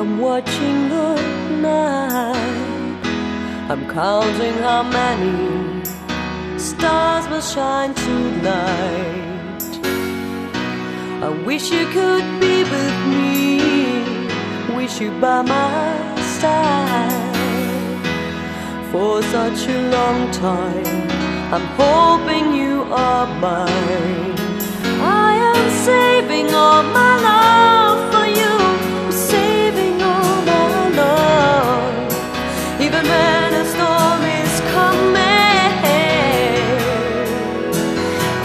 I'm watching the night, I'm counting how many stars will shine tonight. I wish you could be with me, wish you by my side. For such a long time I'm hoping you are mine. I am saving all my love for you. I'm saving all my love, even when a storm is coming.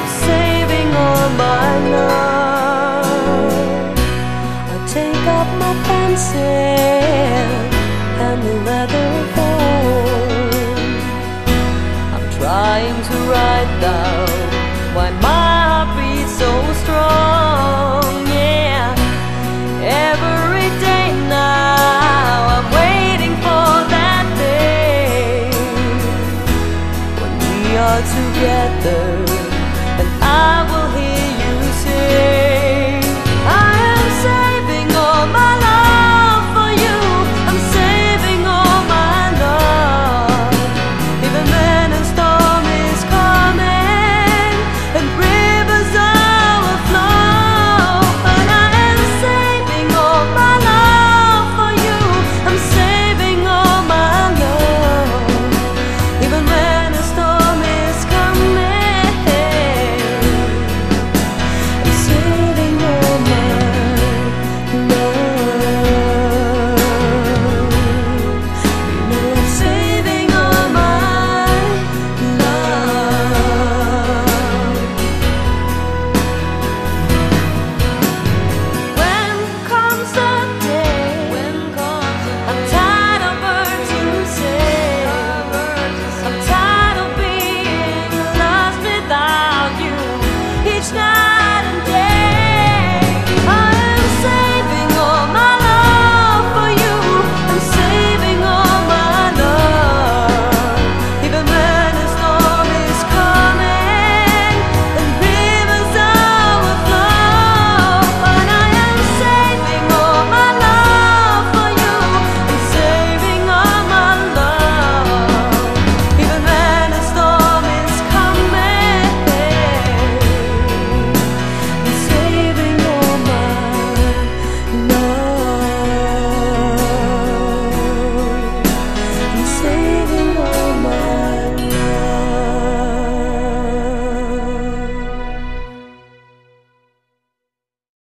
I'm saving all my love. I take up my pencil and the leather phone. I'm trying to write down why my